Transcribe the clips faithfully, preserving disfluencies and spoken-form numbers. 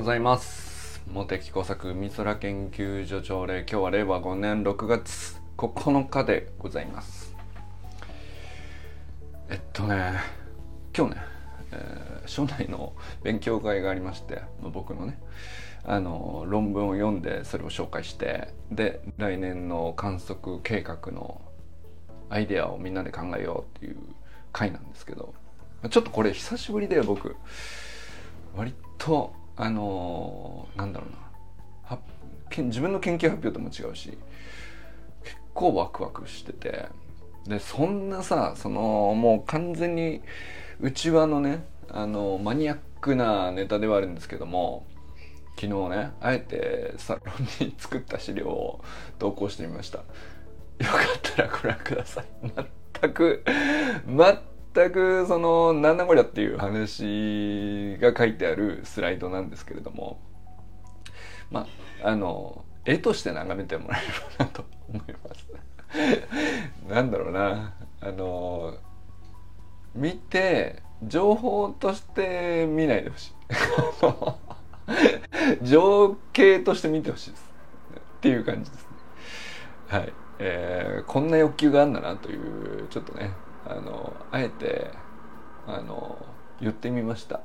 ございます。茂木工作海空研究所朝礼、今日はれいわごねんろくがつここのかでございます。えっとね今日ね、えー、省内の勉強会がありまして、僕のねあの論文を読んでそれを紹介して、で来年の観測計画のアイデアをみんなで考えようっていう回なんですけど、ちょっとこれ久しぶりで、僕割とあのー、なんだろうな、は自分の研究発表とも違うし、結構ワクワクしてて、でそんなさ、そのもう完全にうちわのね、あのマニアックなネタではあるんですけども、昨日ねあえてサロンに作った資料を投稿してみました。よかったらご覧ください。全く全くそのなんだこりゃっていう話が書いてあるスライドなんですけれども、まああの絵として眺めてもらえればなと思います。なんだろうな、あの見て情報として見ないでほしい。情景として見てほしいですっていう感じですね。はい、えー、こんな欲求があんだなという、ちょっとねあのあえてあの言ってみました。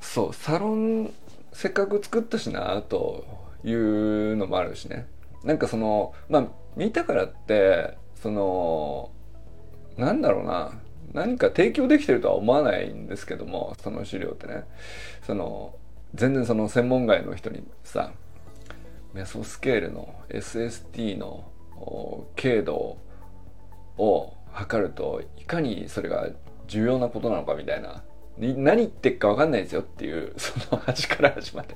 そう、サロンせっかく作ったしなというのもあるしね、なんかそのまあ見たからって、そのなんだろうな、何か提供できてるとは思わないんですけども、その資料ってね、その全然その専門外の人にさ、メソスケールの エスエスティー の経度を測るといかにそれが重要なことなのかみたいな、何言ってっか分かんないですよっていう、その端から端まで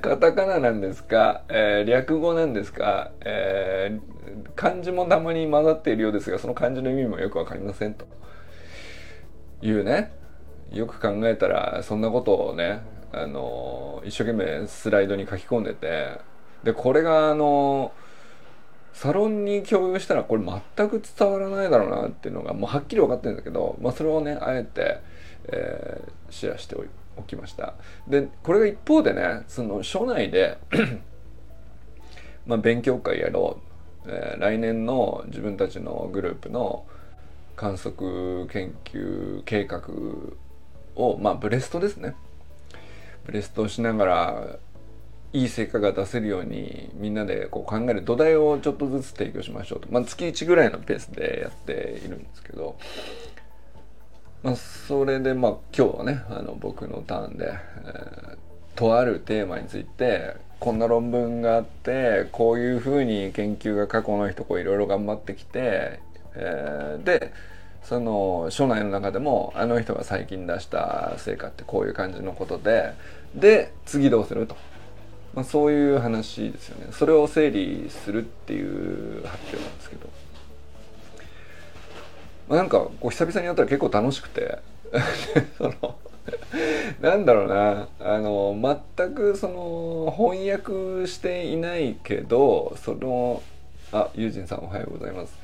カタカナなんですか、えー、略語なんですか、えー、漢字もたまに混ざっているようですが、その漢字の意味もよくわかりませんというね。よく考えたらそんなことをね、あの一生懸命スライドに書き込んでて、でこれがあのサロンに共有したらこれ全く伝わらないだろうなっていうのがもうはっきり分かってるんだけど、まあ、それをねあえて、えー、シェアしておいて起きました。でこれが一方でね、その署内でまあ勉強会やろう、えー、来年の自分たちのグループの観測研究計画を、まあブレストですね、ブレストをしながらいい成果が出せるようにみんなでこう考える土台をちょっとずつ提供しましょうと、まあ、つきいちぐらいのペースでやっているんですけど、まあ、それでまあ今日はねあの僕のターンで、えー、とあるテーマについて、こんな論文があって、こういうふうに研究が過去の人こういろいろ頑張ってきて、えー、でその署内の中でもあの人が最近出した成果ってこういう感じのことで、で次どうすると、まあ、そういう話ですよね。それを整理するっていう発表なんですけど、なんかこう久々にやったら結構楽しくてそのなんだろうな、あの全くその翻訳していないけど、そのあ友人さんおはようございます、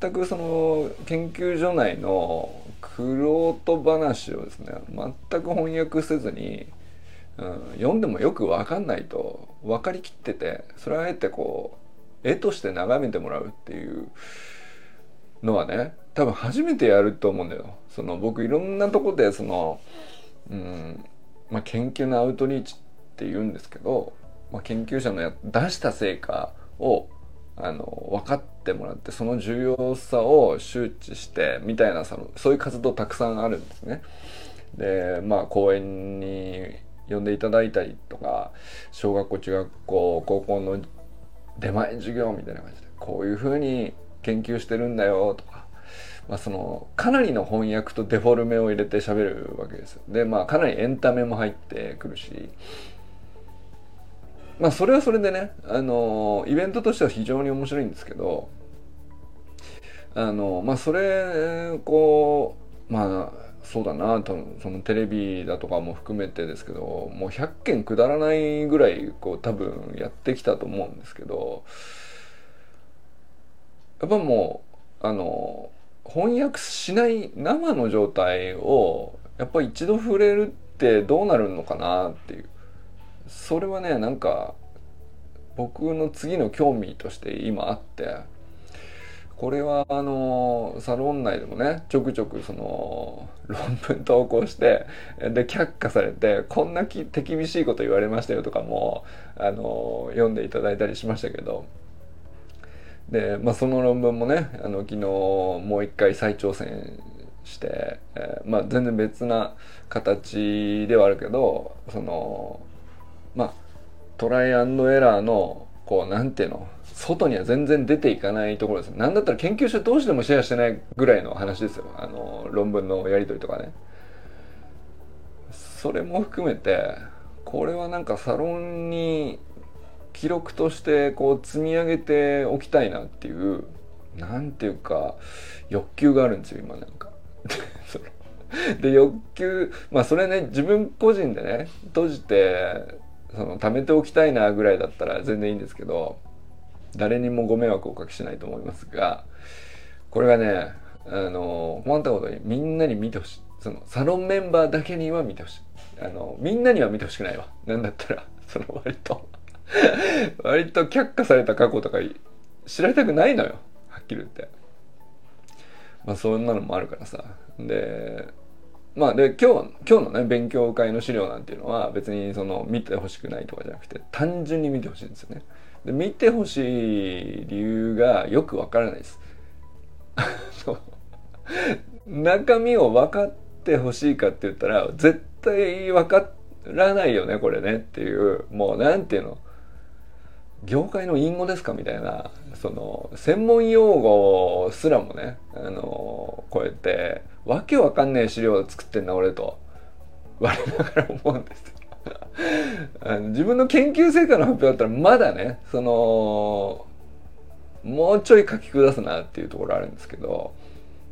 全くその研究所内のクロート話をですね全く翻訳せずに、うん、読んでもよく分かんないと分かりきってて、それをあえてこう絵として眺めてもらうっていうのはね、多分初めてやると思うんだよ。その僕いろんなとこでその、うんまあ、研究のアウトリーチって言うんですけど、まあ、研究者のや出した成果をあの分かってもらって、その重要さを周知してみたいな、そのそういう活動たくさんあるんですね。でまあ講演に呼んでいただいたりとか、小学校中学校高校の出前授業みたいな感じでこういうふうに研究してるんだよとか、まあ、そのかなりの翻訳とデフォルメを入れて喋るわけですよ。でまあかなりエンタメも入ってくるし、まあそれはそれでね、あのイベントとしては非常に面白いんですけど、あのまあそれこうまあそうだな、多分そのテレビだとかも含めてですけど、もうひゃっけんくだらないぐらいこう多分やってきたと思うんですけど、やっぱもうあの翻訳しない生の状態をやっぱり一度触れるってどうなるのかなっていう、それはねなんか僕の次の興味として今あって、これはあのサロン内でもねちょくちょくその論文投稿してで却下されて、こんな手厳しいこと言われましたよとかもあの読んでいただいたりしましたけど、で、まあ、その論文もねあの昨日もう一回再挑戦して、えーまあ、全然別な形ではあるけど、そのまあトライアンドエラーのこうなんていうの、外には全然出ていかないところです。なんだったら研究者同士でもシェアしてないぐらいの話ですよ、あの論文のやり取りとかね。それも含めてこれはなんかサロンに記録としてこう積み上げておきたいなっていう、なんていうか欲求があるんですよ今なんかで欲求、まあそれね自分個人でね閉じてその貯めておきたいなぐらいだったら全然いいんですけど、誰にもご迷惑をおかけしないと思いますが、これがねあの困ったことにみんなに見てほしい、そのサロンメンバーだけには見てほしい、あのみんなには見てほしくないわ、なんだったらその割と割と却下された過去とか知られたくないのよはっきり言って、まあ、そんなのもあるからさ。でまあで今日今日のね勉強会の資料なんていうのは別にその見てほしくないとかじゃなくて単純に見てほしいんですよね。で見てほしい理由がよくわからないです中身を分かってほしいかって言ったら絶対分からないよねこれねっていう、もうなんていうの業界の隠語ですかみたいな、その専門用語すらもねあのこうやってわけわかんない資料を作ってんな俺と我ながら思うんですあの自分の研究成果の発表だったらまだねそのもうちょい書き下すなっていうところあるんですけど、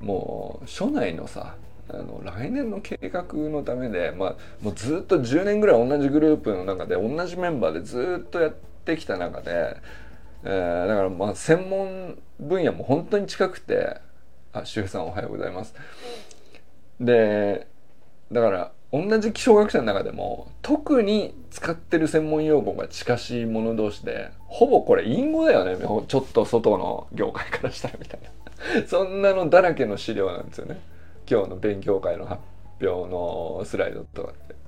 もう所内のさあの来年の計画のためで、まあ、もうずっとじゅうねんぐらい同じグループの中で同じメンバーでずっとやってきた中で、えー、だからまあ専門分野も本当に近くて、あ、周平さんおはようございます。でだから同じ気象学者の中でも特に使ってる専門用語が近しいもの同士でほぼこれ隠語だよね、ちょっと外の業界からしたらみたいなそんなのだらけの資料なんですよね今日の勉強会の発表のスライドとかって。だか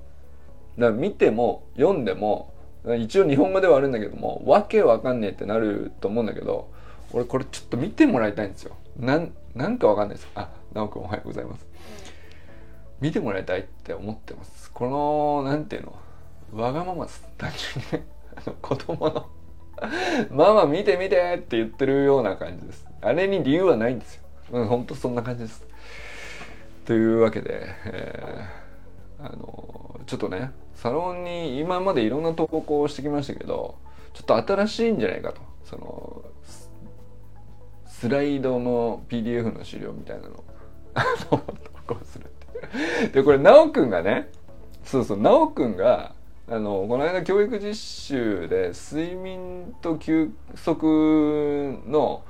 ら見ても読んでも一応日本語ではあるんだけどもわけわかんねえってなると思うんだけど、俺これちょっと見てもらいたいんですよ。なん、なんかわかんないです。あ、なおくんおはようございます。見てもらいたいって思ってます。このなんていうのわがままです単純にねあの子供のママ見て見てって言ってるような感じです。あれに理由はないんですよ、うん、ほんとそんな感じです。というわけで、えー、あのちょっとねサロンに今までいろんな投稿をしてきましたけど、ちょっと新しいんじゃないかと、そのスライドの ピーディーエフ の資料みたいなのを投稿する。でこれなおくんがねそうそうなおくんがあのこの間教育実習で睡眠と休息 の,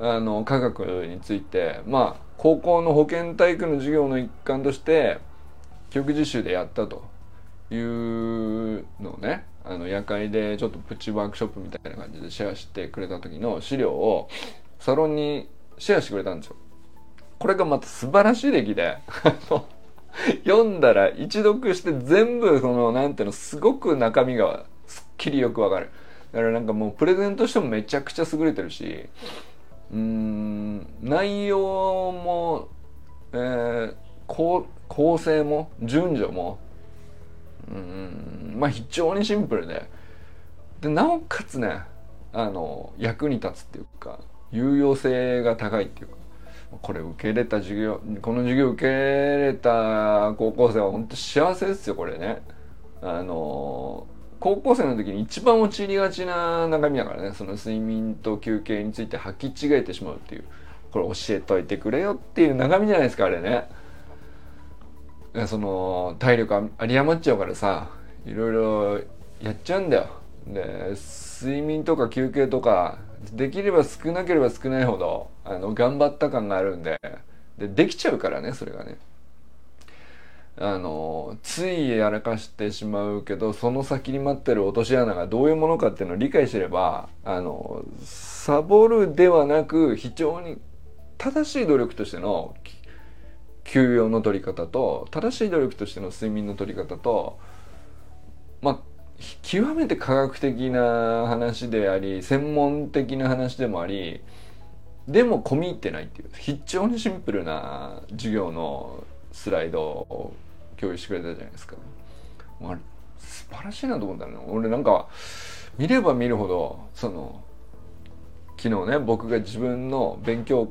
あの科学について、まあ高校の保健体育の授業の一環として教育実習でやったというのをねあの夜会でちょっとプチワークショップみたいな感じでシェアしてくれた時の資料をサロンにシェアしてくれたんですよ。これがまた素晴らしい出来で読んだら一読して全部そのなんていうのすごく中身がすっきりよくわかる。だからなんかもうプレゼンとしてもめちゃくちゃ優れてるし、うーん内容も、えー、構, 構成も順序もうーんまあ非常にシンプルで、でなおかつねあの役に立つっていうか有用性が高いっていうか、これ受け入れた授業この授業受け入れた高校生は本当幸せですよこれね。あの高校生の時に一番陥りがちな中身だからね、その睡眠と休憩について履き違えてしまうっていう、これ教えといてくれよっていう中身じゃないですかあれね。その体力あり余っちゃうからさいろいろやっちゃうんだよ。で睡眠とか休憩とかできれば少なければ少ないほどあの頑張った感があるんで、でできちゃうからねそれがね。あのついやらかしてしまうけど、その先に待ってる落とし穴がどういうものかっていうのを理解すれば、あのサボるではなく非常に正しい努力としての休養の取り方と正しい努力としての睡眠の取り方と、まあ極めて科学的な話であり専門的な話でもあり、でも込み入ってないっていう非常にシンプルな授業のスライドを共有してくれたじゃないですか。あれ素晴らしいなと思ったの。俺なんか見れば見るほど、その昨日ね、僕が自分の勉強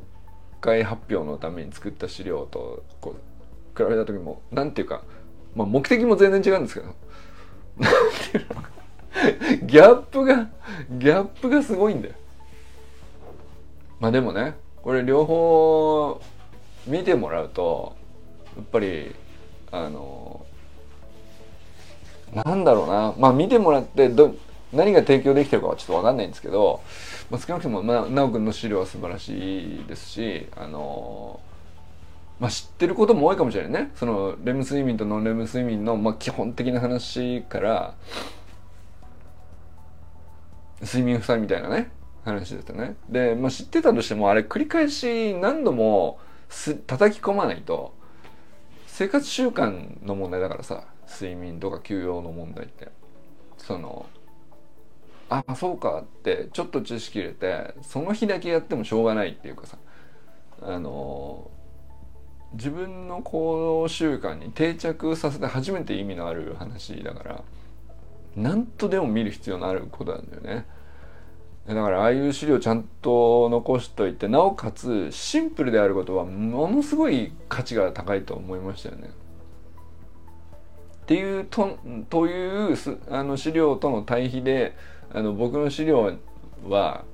会発表のために作った資料とこう比べた時も、なんていうか、まあ目的も全然違うんですけどギャップがギャップがすごいんだよ。まあでもね、これ両方見てもらうとやっぱりあのなんだろうな、まあ見てもらってど何が提供できてるかはちょっと分かんないんですけど、まあ、少なくともなおくんの資料は素晴らしいですし、あのまあ、知ってることも多いかもしれないね。そのレム睡眠とノンレム睡眠のまあ基本的な話から睡眠負債みたいなね話だったね。で、まあ、知ってたとしてもあれ繰り返し何度もす叩き込まないと、生活習慣の問題だからさ、睡眠とか休養の問題って、そのああそうかってちょっと知識入れてその日だけやってもしょうがないっていうかさ、あの自分の行動習慣に定着させて初めて意味のある話だから、何とでも見る必要のあることなんだよね。だからああいう資料ちゃんと残しといて、なおかつシンプルであることはものすごい価値が高いと思いましたよね。っていうと、というあの資料との対比で、あの僕の資料は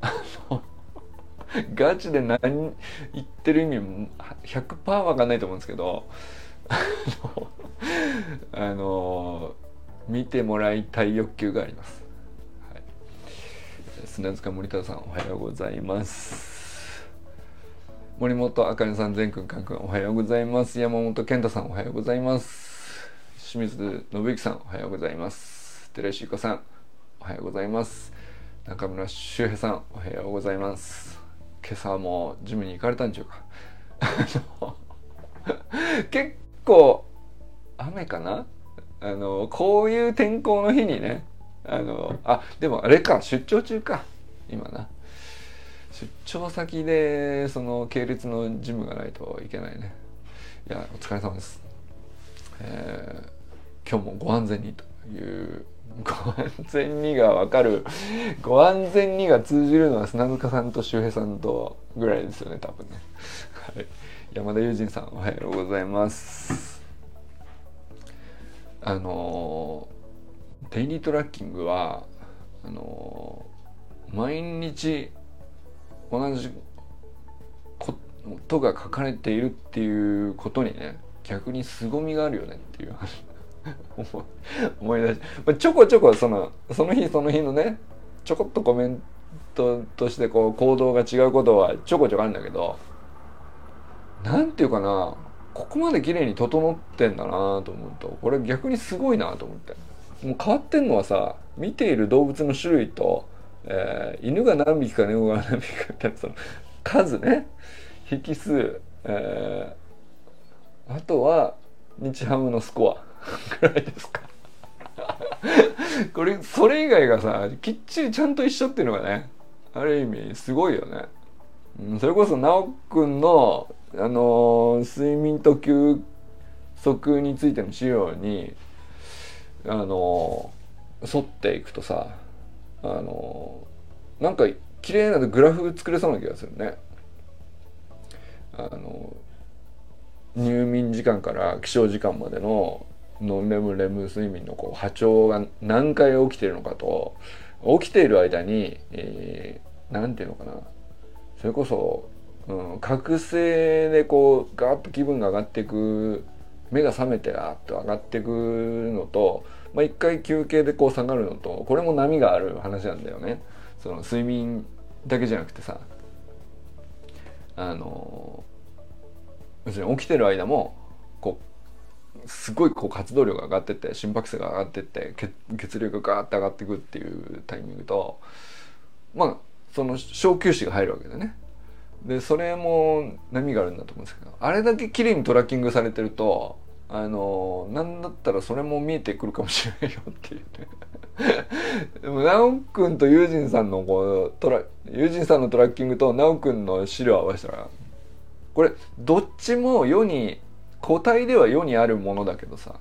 ガチで何言ってる意味 ひゃくパーセント わかんないと思うんですけどあの、あの見てもらいたい欲求があります、はい、砂塚森田さんおはようございます。森本あかねさん、全くんかんくんおはようございます。山本健太さんおはようございます。清水信之さんおはようございます。寺石ゆかさんおはようございます。中村修平さんおはようございます。今朝もジムに行かれたんでしょうか結構雨かな、あのこういう天候の日にね、あのあでもあれか、出張中か今な、出張先でその系列のジムがないといけないね。いやお疲れ様です、えー、今日もご安全にというご安全にがわかるご安全にが通じるのは砂塚さんと周平さんとぐらいですよね、多分ね、はい、山田友人さんおはようございます。あのデイリートラッキングはあの毎日同じことが書かれているっていうことにね、逆に凄みがあるよねっていう話思い出して、ちょこちょこそのその日その日のね、ちょこっとコメントとしてこう行動が違うことはちょこちょこあるんだけど、なんていうかな、ここまで綺麗に整ってんだなと思うと、これ逆にすごいなと思って。もう変わってんのはさ、見ている動物の種類と、えー、犬が何匹か猫が何匹かみたいなその数ね、匹数、えー、あとは日ハムのスコア。ぐらいですかこれそれ以外がさきっちりちゃんと一緒っていうのがね、ある意味すごいよね、うん、それこそなおくんの、あのー、睡眠と休息についての資料に、あのー、沿っていくとさ、あのー、なんか綺麗なグラフ作れそうな気がするね。あのー、入眠時間から起床時間までのノンレムレム睡眠のこう波長が何回起きてるのかと、起きている間に、えー、なんていうのかな、それこそ、うん、覚醒でこうガーッと気分が上がっていく、目が覚めてガーッと上がっていくのと、まあ、一回休憩でこう下がるのと、これも波がある話なんだよね。その睡眠だけじゃなくてさ、あの要するに起きてる間もこうすごいこう活動量が上がってって心拍数が上がってって血流がガーッて上がっていくっていうタイミングと、まあその小休止が入るわけだね。でそれも波があるんだと思うんですけど、あれだけ綺麗にトラッキングされてると、あのなんだったらそれも見えてくるかもしれないよっていうねでも直君と友人さんのこうトラ友人さんのトラッキングと直君の資料を合わせたら、これどっちも世に個体では世にあるものだけどさ、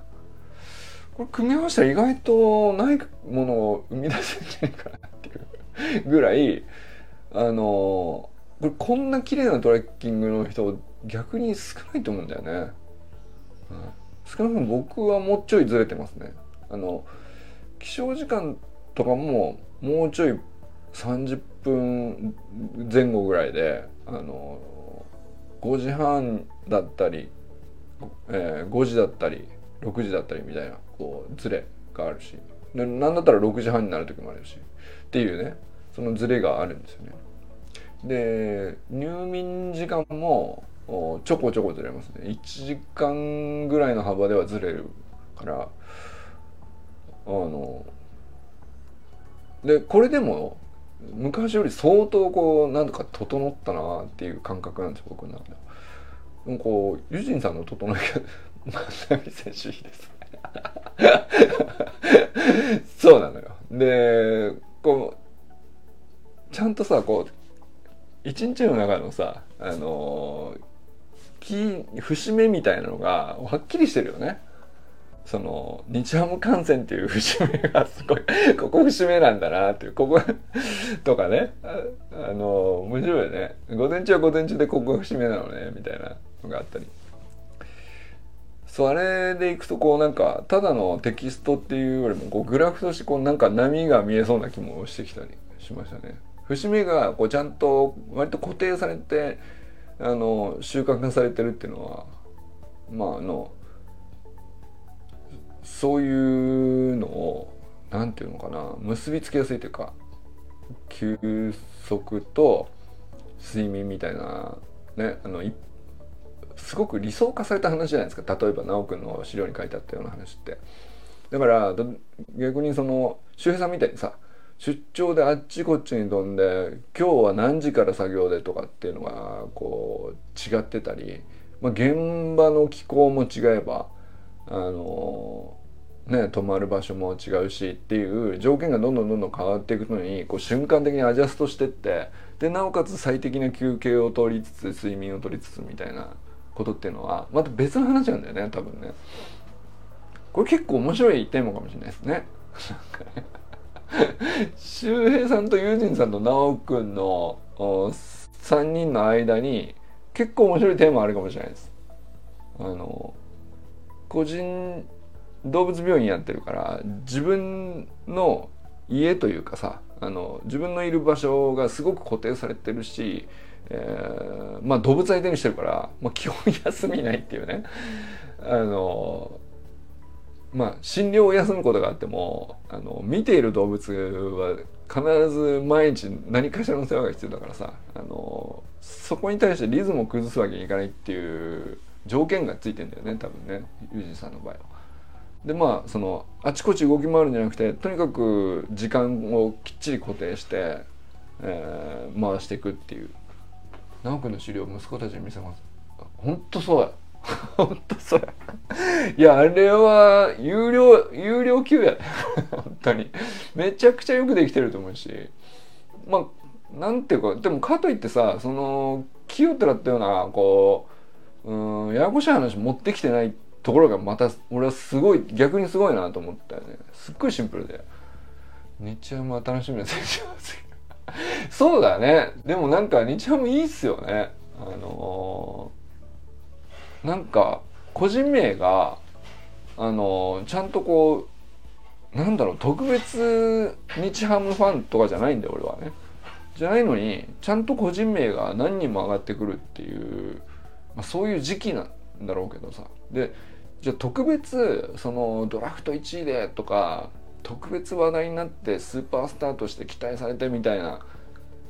これ組み合わせたら意外とないものを生み出せるんじゃないかなっていうぐらい、あのこれこんな綺麗なトラッキングの人逆に少ないと思うんだよね。うん少なくとも僕はもうちょいずれてますね。あの起床時間とかももうちょいさんじゅっぷんぜん後ぐらいで、あのごじはんだったり、えー、ごじだったりろくじだったりみたいなこうずれがあるし、でなんだったらろくじはんになる時もあるしっていうね、そのずれがあるんですよね。で入眠時間もちょこちょこずれますね。いちじかんぐらいの幅ではずれるから、あのでこれでも昔より相当こうなんとか整ったなっていう感覚なんですよ、僕の中では。でもこうユジンさんの整いが真波選手いいですねそうなのよ。でこうちゃんとさ、こう一日の中のさ、あのー、節目みたいなのがはっきりしてるよね。その日ハム観戦っていう節目がすごいここ節目なんだなっていう、こことかね、あ、あのー、面白いよね。午前中は午前中でここが節目なのねみたいなのがあったり、それでいくとこうなんかただのテキストっていうよりもこうグラフとしてこうなんか波が見えそうな気もしてきたりしましたね。節目がこうちゃんと割と固定されて、あの習慣化されてるっていうのは、まああのそういうのをなんていうのかな、結びつけやすいというか、休息と睡眠みたいなね、あのいすごく理想化された話じゃないですか。例えば直君の資料に書いてあったような話って、だから逆にその周平さんみたいにさ、出張であっちこっちに飛んで今日は何時から作業でとかっていうのがこう違ってたり、まあ、現場の気候も違えば、あのね泊まる場所も違うしっていう条件がどんどんどんどん変わっていくのにこう瞬間的にアジャストしてって、でなおかつ最適な休憩を取りつつ睡眠を取りつつみたいなことっていうのはまた別の話なんだよね、多分ね。これ結構面白いテーマかもしれないですね周平さんと友人さんと直君のさんにんの間に結構面白いテーマあるかもしれないです。あの個人動物病院やってるから、自分の家というかさ、あの自分のいる場所がすごく固定されてるし、えー、まあ動物相手にしてるから、まあ、基本休みないっていうねあのまあ、診療を休むことがあっても、あの見ている動物は必ず毎日何かしらの世話が必要だからさ、あのそこに対してリズムを崩すわけにいかないっていう条件がついてんだよね、多分ね、ユージさんの場合は。でまあそのあちこち動き回るんじゃなくて、とにかく時間をきっちり固定して、えー、回していくっていう。直君の資料を息子たちに見せます。本当そうだ本当それいやあれは有料有料級やね本当にめちゃくちゃよくできてると思うし、まあなんていうか、でもかといってさ、その気をてらったようなこう、うん、ややこしい話持ってきてないところがまた俺はすごい、逆にすごいなと思ったよね。すっごいシンプルで日ハムは楽しみな選手そうだね。でもなんか日ハムいいっすよね。あのーなんか個人名があのちゃんとこうなんだろう、特別日ハムファンとかじゃないんだよ俺はね、じゃないのにちゃんと個人名が何人も上がってくるっていう、まあ、そういう時期なんだろうけどさ。でじゃあ特別そのドラフトいちいでとか特別話題になってスーパースターとして期待されてみたいな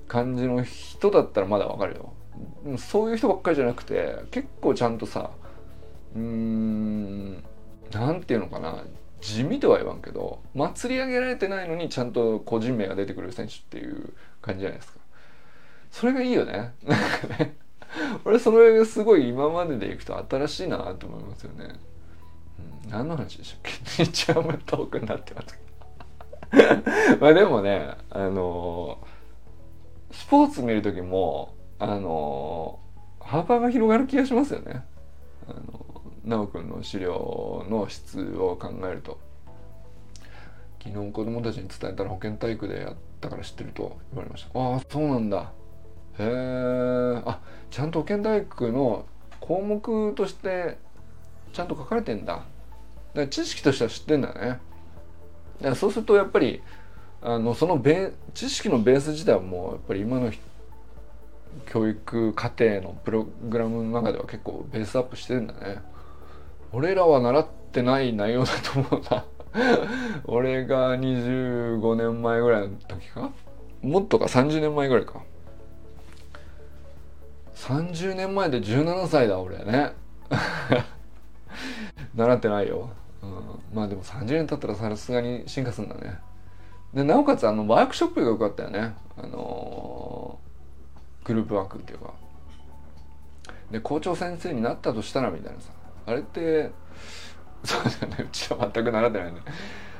感じの人だったらまだわかるよ。そういう人ばっかりじゃなくて、結構ちゃんとさ、うーんなんていうのかな、地味とは言わんけど祭り上げられてないのにちゃんと個人名が出てくる選手っていう感じじゃないですか。それがいいよね、なんかね俺それがすごい今まででいくと新しいなと思いますよね、うん、何の話でしたっけ日ハムトークになってますまあでもね、あのー、スポーツ見るときもあのー、幅が広がる気がしますよね。あの直くんの資料の質を考えると、昨日子供たちに伝えたら保健体育でやったから知ってると言われました。ああそうなんだ、へえ、あちゃんと保健体育の項目としてちゃんと書かれてんだ、だから知識としては知ってんだね。だからそうするとやっぱりあのそのベ知識のベース自体はもうやっぱり今の教育課程のプログラムの中では結構ベースアップしてるんだね。俺らは習ってない内容だと思うな俺がにじゅうごねんまえぐらいの時か、もっとかさんじゅうねんまえぐらいか、さんじゅうねんまえでじゅうななさいだ俺ね習ってないよ、うん、まあでもさんじゅうねん経ったらさすがに進化するんだね。でなおかつあのワークショップが良かったよね、あのー、グループワークっていうかで校長先生になったとしたらみたいなさ、あれってそうだね、うちは全く習ってないね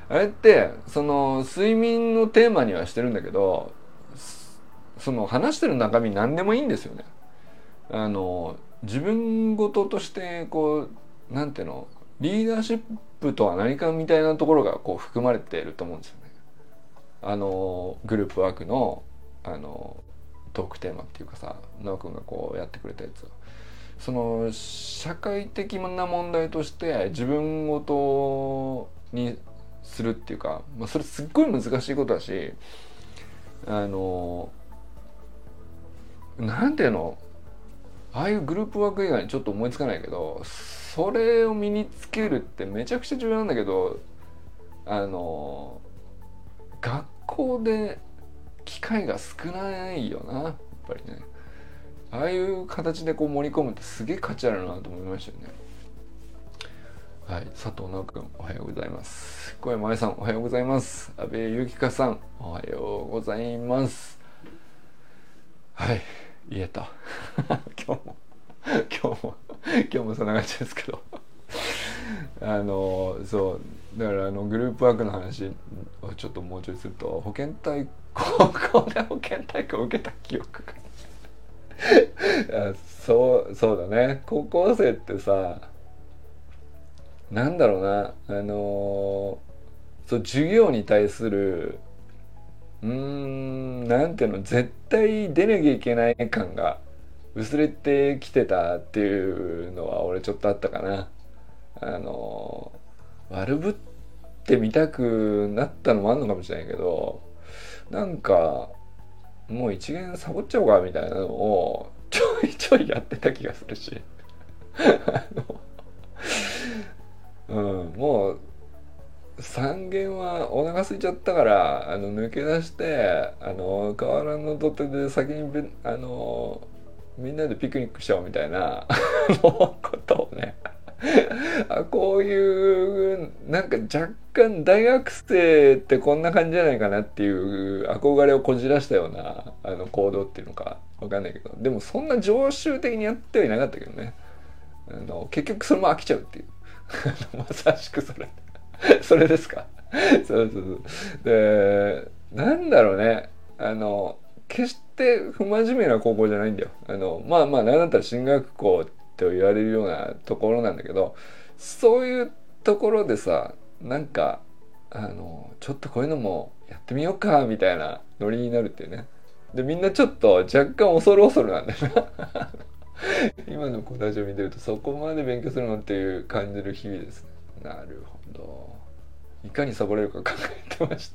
あれってその睡眠のテーマにはしてるんだけど、その話してる中身何でもいいんですよね。あの自分事としてこうなんていうの、リーダーシップとは何かみたいなところがこう含まれていると思うんですよね。あのグループワークのあのトークテーマっていうかさ、直くんがこうやってくれたやつはその社会的な問題として自分ごとにするっていうか、まあ、それすっごい難しいことだし、あのなんていうの、ああいうグループワーク以外にちょっと思いつかないけど、それを身につけるってめちゃくちゃ重要なんだけど、あの学校で機会が少ないよなやっぱりね。ああいう形でこう盛り込むってすげえ価値あるなと思いましたよね。はい、佐藤直くんおはようございます、小山愛さんおはようございます、安部ゆきかさんおはようございます。はい言えた今日も今日も今日もそんな感じですけどあのそうだからあのグループワークの話をちょっともうちょいすると、保健体高校で保健体育を受けた記憶がそうそうだね、高校生ってさなんだろうな、あのー、そう授業に対するうーんなんていうの、絶対出なきゃいけない感が薄れてきてたっていうのは俺ちょっとあったかな。あのー、悪ぶってみたくなったのもあんのかもしれないけど、なんかもう一元サボっちゃおうかみたいなのをちょいちょいやってた気がするしあの、うん、もう三元はお腹空いちゃったからあの抜け出して、あの河原の土手で先にあのみんなでピクニックしちゃおうみたいなことをねあこういうなんか若干大学生ってこんな感じじゃないかなっていう憧れをこじらしたようなあの行動っていうのかわかんないけど、でもそんな常習的にやってはいなかったけどね、あの結局それも飽きちゃうっていうまさしくそれそれですかそうそうそうで、なんだろうね、あの決して不真面目な高校じゃないんだよ。あのまあまあなんだったら進学校ってと言われるようなところなんだけど、そういうところでさなんかあのちょっとこういうのもやってみようかみたいなノリになるっていうね。でみんなちょっと若干恐る恐るなんだよな今の子たちを見てるとそこまで勉強するのっていう感じる日々ですね。なるほど、いかにサボれるか考えてまし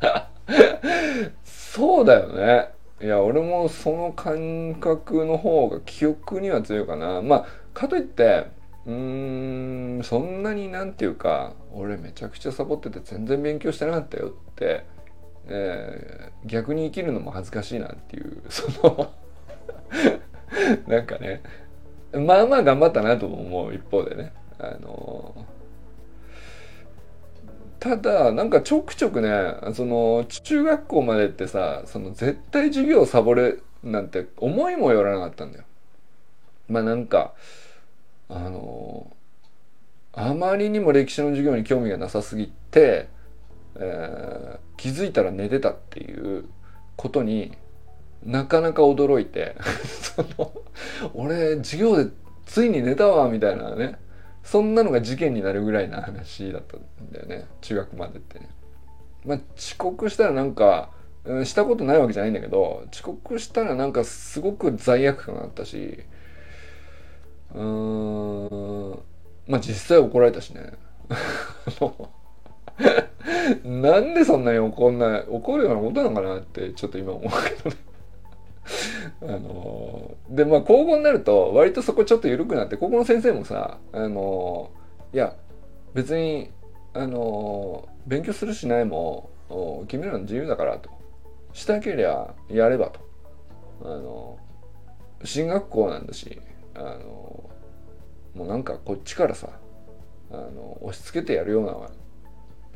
たそうだよね、いや俺もその感覚の方が記憶には強いかな。まあかといってうーんそんなになんていうか俺めちゃくちゃサボってて全然勉強してなかったよって、えー、逆に生きるのも恥ずかしいなっていうそのなんかねまあまあ頑張ったなとも思う一方でね、あのただなんかちょくちょくね、その中学校までってさ、その絶対授業をサボれなんて思いもよらなかったんだよ。まあなんかあのあまりにも歴史の授業に興味がなさすぎて、えー、気づいたら寝てたっていうことになかなか驚いてその俺授業でついに寝たわみたいなね、そんなのが事件になるぐらいな話だったんだよね、中学までってね。まあ遅刻したらなんかしたことないわけじゃないんだけど、遅刻したらなんかすごく罪悪感があったし、うーん、まあ実際怒られたしねなんでそんなに怒んない怒るようなことなのかなってちょっと今思うけどねあのー、でまあ高校になると割とそこちょっと緩くなって、高校の先生もさ、あのー、いや別に、あのー、勉強するしないも君らの自由だからと、したけりゃやればと、あのー、進学校なんだし、あのー、もうなんかこっちからさ、あのー、押し付けてやるような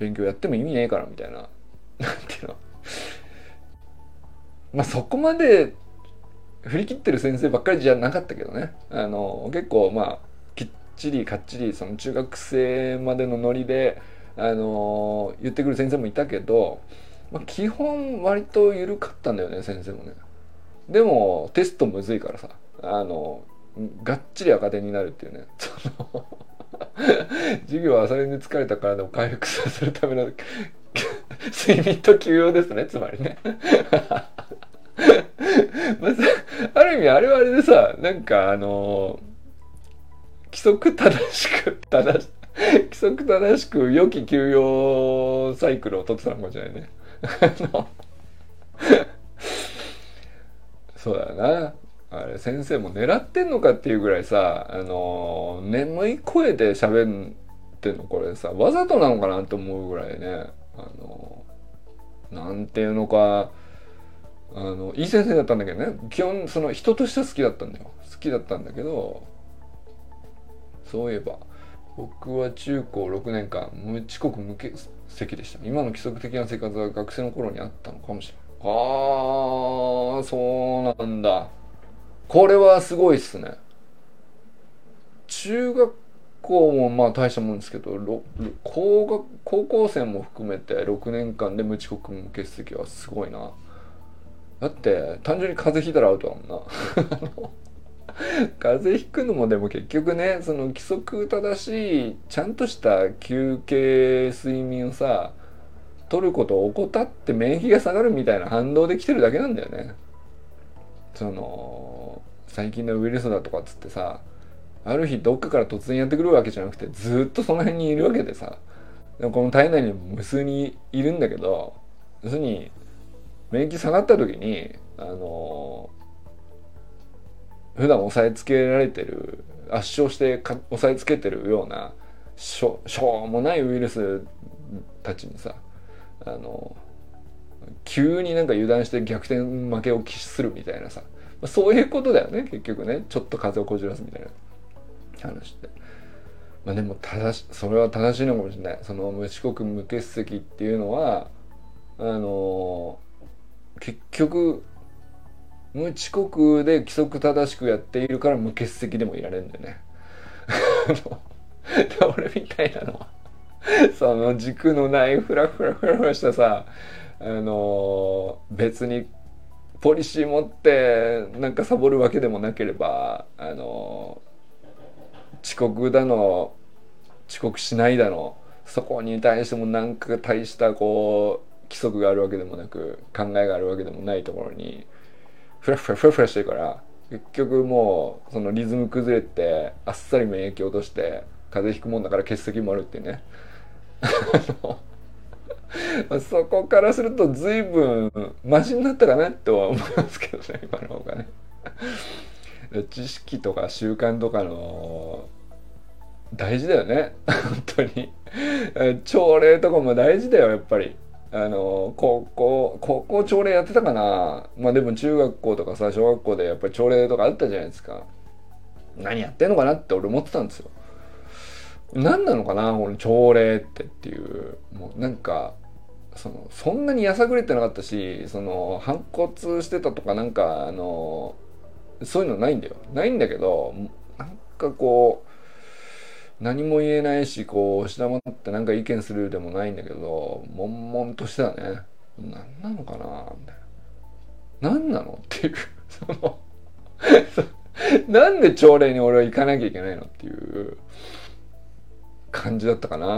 勉強やっても意味ねえからみたいな、なんていうのまあそこまで振り切ってる先生ばっかりじゃなかったけどね、あの結構まあきっちりかっちりその中学生までのノリであの言ってくる先生もいたけど、まあ、基本割と緩かったんだよね先生もね。でもテストむずいからさ、あのがっちり赤点になるっていうね授業は朝練で疲れたからでも回復させるための睡眠と休養ですね、つまりねまあ、ある意味あれはあれでさ、なんかあの規則正しく正し規則正しく良き休養サイクルを取ってたのかもしれないねそうだな、あれ先生も狙ってんのかっていうぐらいさ、あの眠い声で喋ってんの、これさわざとなのかなと思うぐらいね、あのなんていうのか、あのいい先生だったんだけどね、基本その人としては好きだったんだよ、好きだったんだけど、そういえば僕は中高ろくねんかん無遅刻無欠席でした。今の規則的な生活は学生の頃にあったのかもしれない。あーそうなんだ、これはすごいっすね。中学校もまあ大したもんですけど、高学高校生も含めてろくねんかんで無遅刻無欠席はすごいな。だって単純に風邪ひいたらアウトだもんな風邪ひくのもでも結局ね、その規則正しいちゃんとした休憩睡眠をさ取ることを怠って免疫が下がるみたいな反動で来てるだけなんだよね。その最近のウイルスだとかっつってさ、ある日どっかから突然やってくるわけじゃなくて、ずっとその辺にいるわけでさ、でもこの体内にも無数にいるんだけど、要するに免疫下がった時に、あのー、普段抑えつけられてる、圧勝して抑えつけてるようなしょ、しょうもないウイルスたちにさ、あのー、急になんか油断して逆転負けを喫するみたいなさ、そういうことだよね結局ね、ちょっと風をこじらすみたいな話って。まあでも正しそれは正しいのかもしれない。その無遅刻無欠席っていうのはあのー結局無遅刻で規則正しくやっているから無欠席でもいられるんだよね俺みたいなのはその軸のないフラフラフラフラしたさ、あの別にポリシー持ってなんかサボるわけでもなければ、あの遅刻だの遅刻しないだの、そこに対してもなんか大したこう規則があるわけでもなく考えがあるわけでもないところにフラフラフラフラしてるから、結局もうそのリズム崩れてあっさり免疫落として風邪ひくもんだから欠席もあるってねそこからすると随分マシになったかなとは思いますけどね、今の方がね知識とか習慣とかの大事だよね本当に朝礼とかも大事だよやっぱり。あの高校高校朝礼やってたかな、まあでも中学校とかさ小学校でやっぱり朝礼とかあったじゃないですか。何やってんのかなって俺思ってたんですよ。何なのかなこの朝礼ってっていう、もうなんかそのそんなにやさぐれてなかったし、その反骨してたとかなんかあのそういうのないんだよ、ないんだけど、なんかこう何も言えないし、こう下回ってなんか意見するでもないんだけど、悶々としてたね。何なのかなみたいな、何なのっていうそのなんで朝礼に俺は行かなきゃいけないのっていう感じだったかな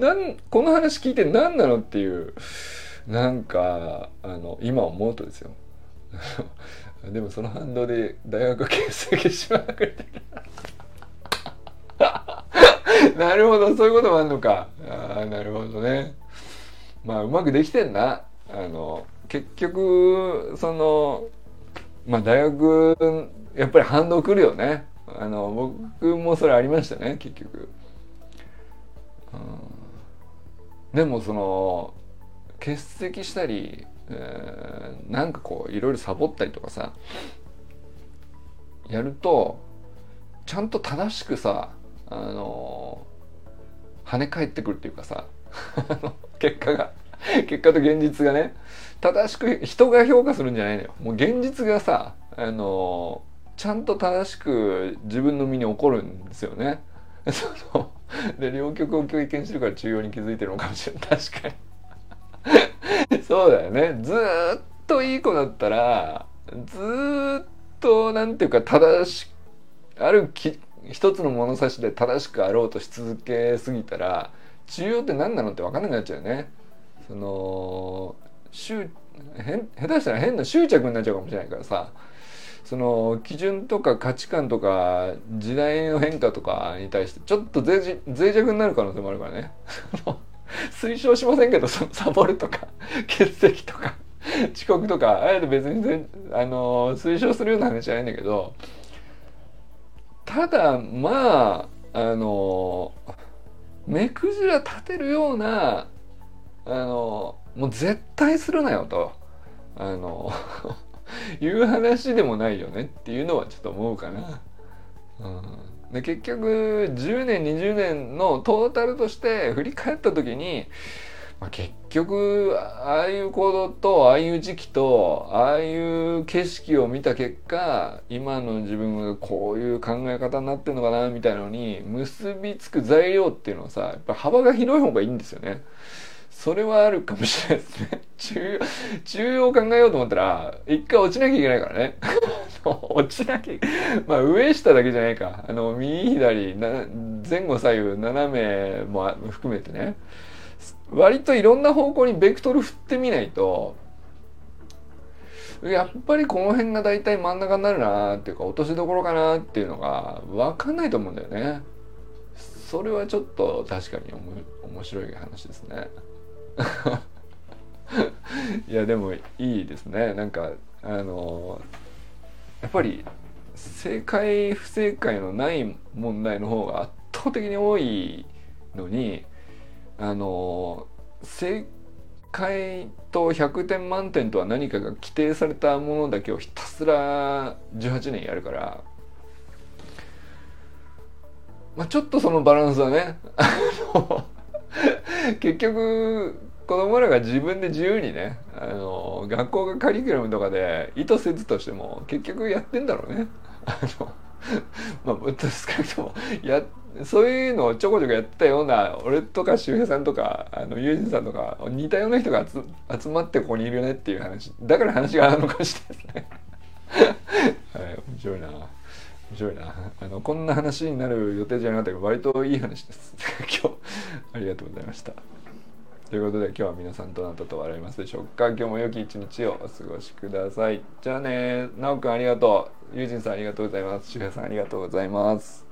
なんこの話聞いて何なのっていう、なんかあの今思うとですよでもその反動で大学を欠席しまくってなるほど、そういうこともあるのか。あ、なるほどね。まあうまくできてんな。あの結局そのまあ大学やっぱり反動くるよね。あの僕もそれありましたね結局、うん、でもその欠席したり、えー、なんかこういろいろサボったりとかさやるとちゃんと正しくさあの跳ね返ってくるっていうかさ結果が結果と現実がね、正しく人が評価するんじゃないのよ、もう現実がさあのちゃんと正しく自分の身に起こるんですよね。そうで両極を経験してるから中庸に気づいてるのかもしれない。確かにそうだよね。ずーっといい子だったらずーっとなんていうか正しあるき一つの物差しで正しくあろうとし続けすぎたら中庸って何なのって分かんなくなっちゃうよね。その下手したら変な執着になっちゃうかもしれないからさ、その基準とか価値観とか時代の変化とかに対してちょっと脆弱になる可能性もあるからね推奨しませんけど、そのサボるとか欠席とか遅刻とかあれで別にあの推奨するような話じゃないんだけど、ただまああの目くじら立てるようなあのもう絶対するなよとあのいう話でもないよねっていうのはちょっと思うかな、うん、で結局じゅうねんにじゅうねんのトータルとして振り返った時に、まあ、結局ああいう行動とああいう時期とああいう景色を見た結果今の自分がこういう考え方になってるのかなみたいなのに結びつく材料っていうのはさやっぱ幅が広い方がいいんですよね。それはあるかもしれないですね。中中央考えようと思ったら一回落ちなきゃいけないからね落ちなきゃまあ上下だけじゃないか、あの右左な前後左右斜めも含めてね、割といろんな方向にベクトル振ってみないとやっぱりこの辺が大体真ん中になるなっていうか落としどころかなっていうのが分かんないと思うんだよね。それはちょっと確かに面白い話ですねいやでもいいですね。なんかあのやっぱり正解不正解のない問題の方が圧倒的に多いのに、あの正解とひゃくてん満点とは何かが規定されたものだけをひたすらじゅうはちねんやるから、まあ、ちょっとそのバランスはねあの結局子供らが自分で自由にねあの学校がカリキュラムとかで意図せずとしても結局やってんだろうねあのまあ少なくともやそういうのをちょこちょこやってたような俺とか周平さんとかあの友人さんとか似たような人が 集, 集まってここにいるよねっていう話だから話があるのかもしれないですね、はい、面白いな面白いなあのこんな話になる予定じゃなかったけど割といい話です今日ありがとうございました。ということで今日は皆さんどなたと笑いますでしょうか。今日も良き一日をお過ごしください。じゃあね。なおくんありがとう。ゆうじんさんありがとうございます。しゅうやさんありがとうございます。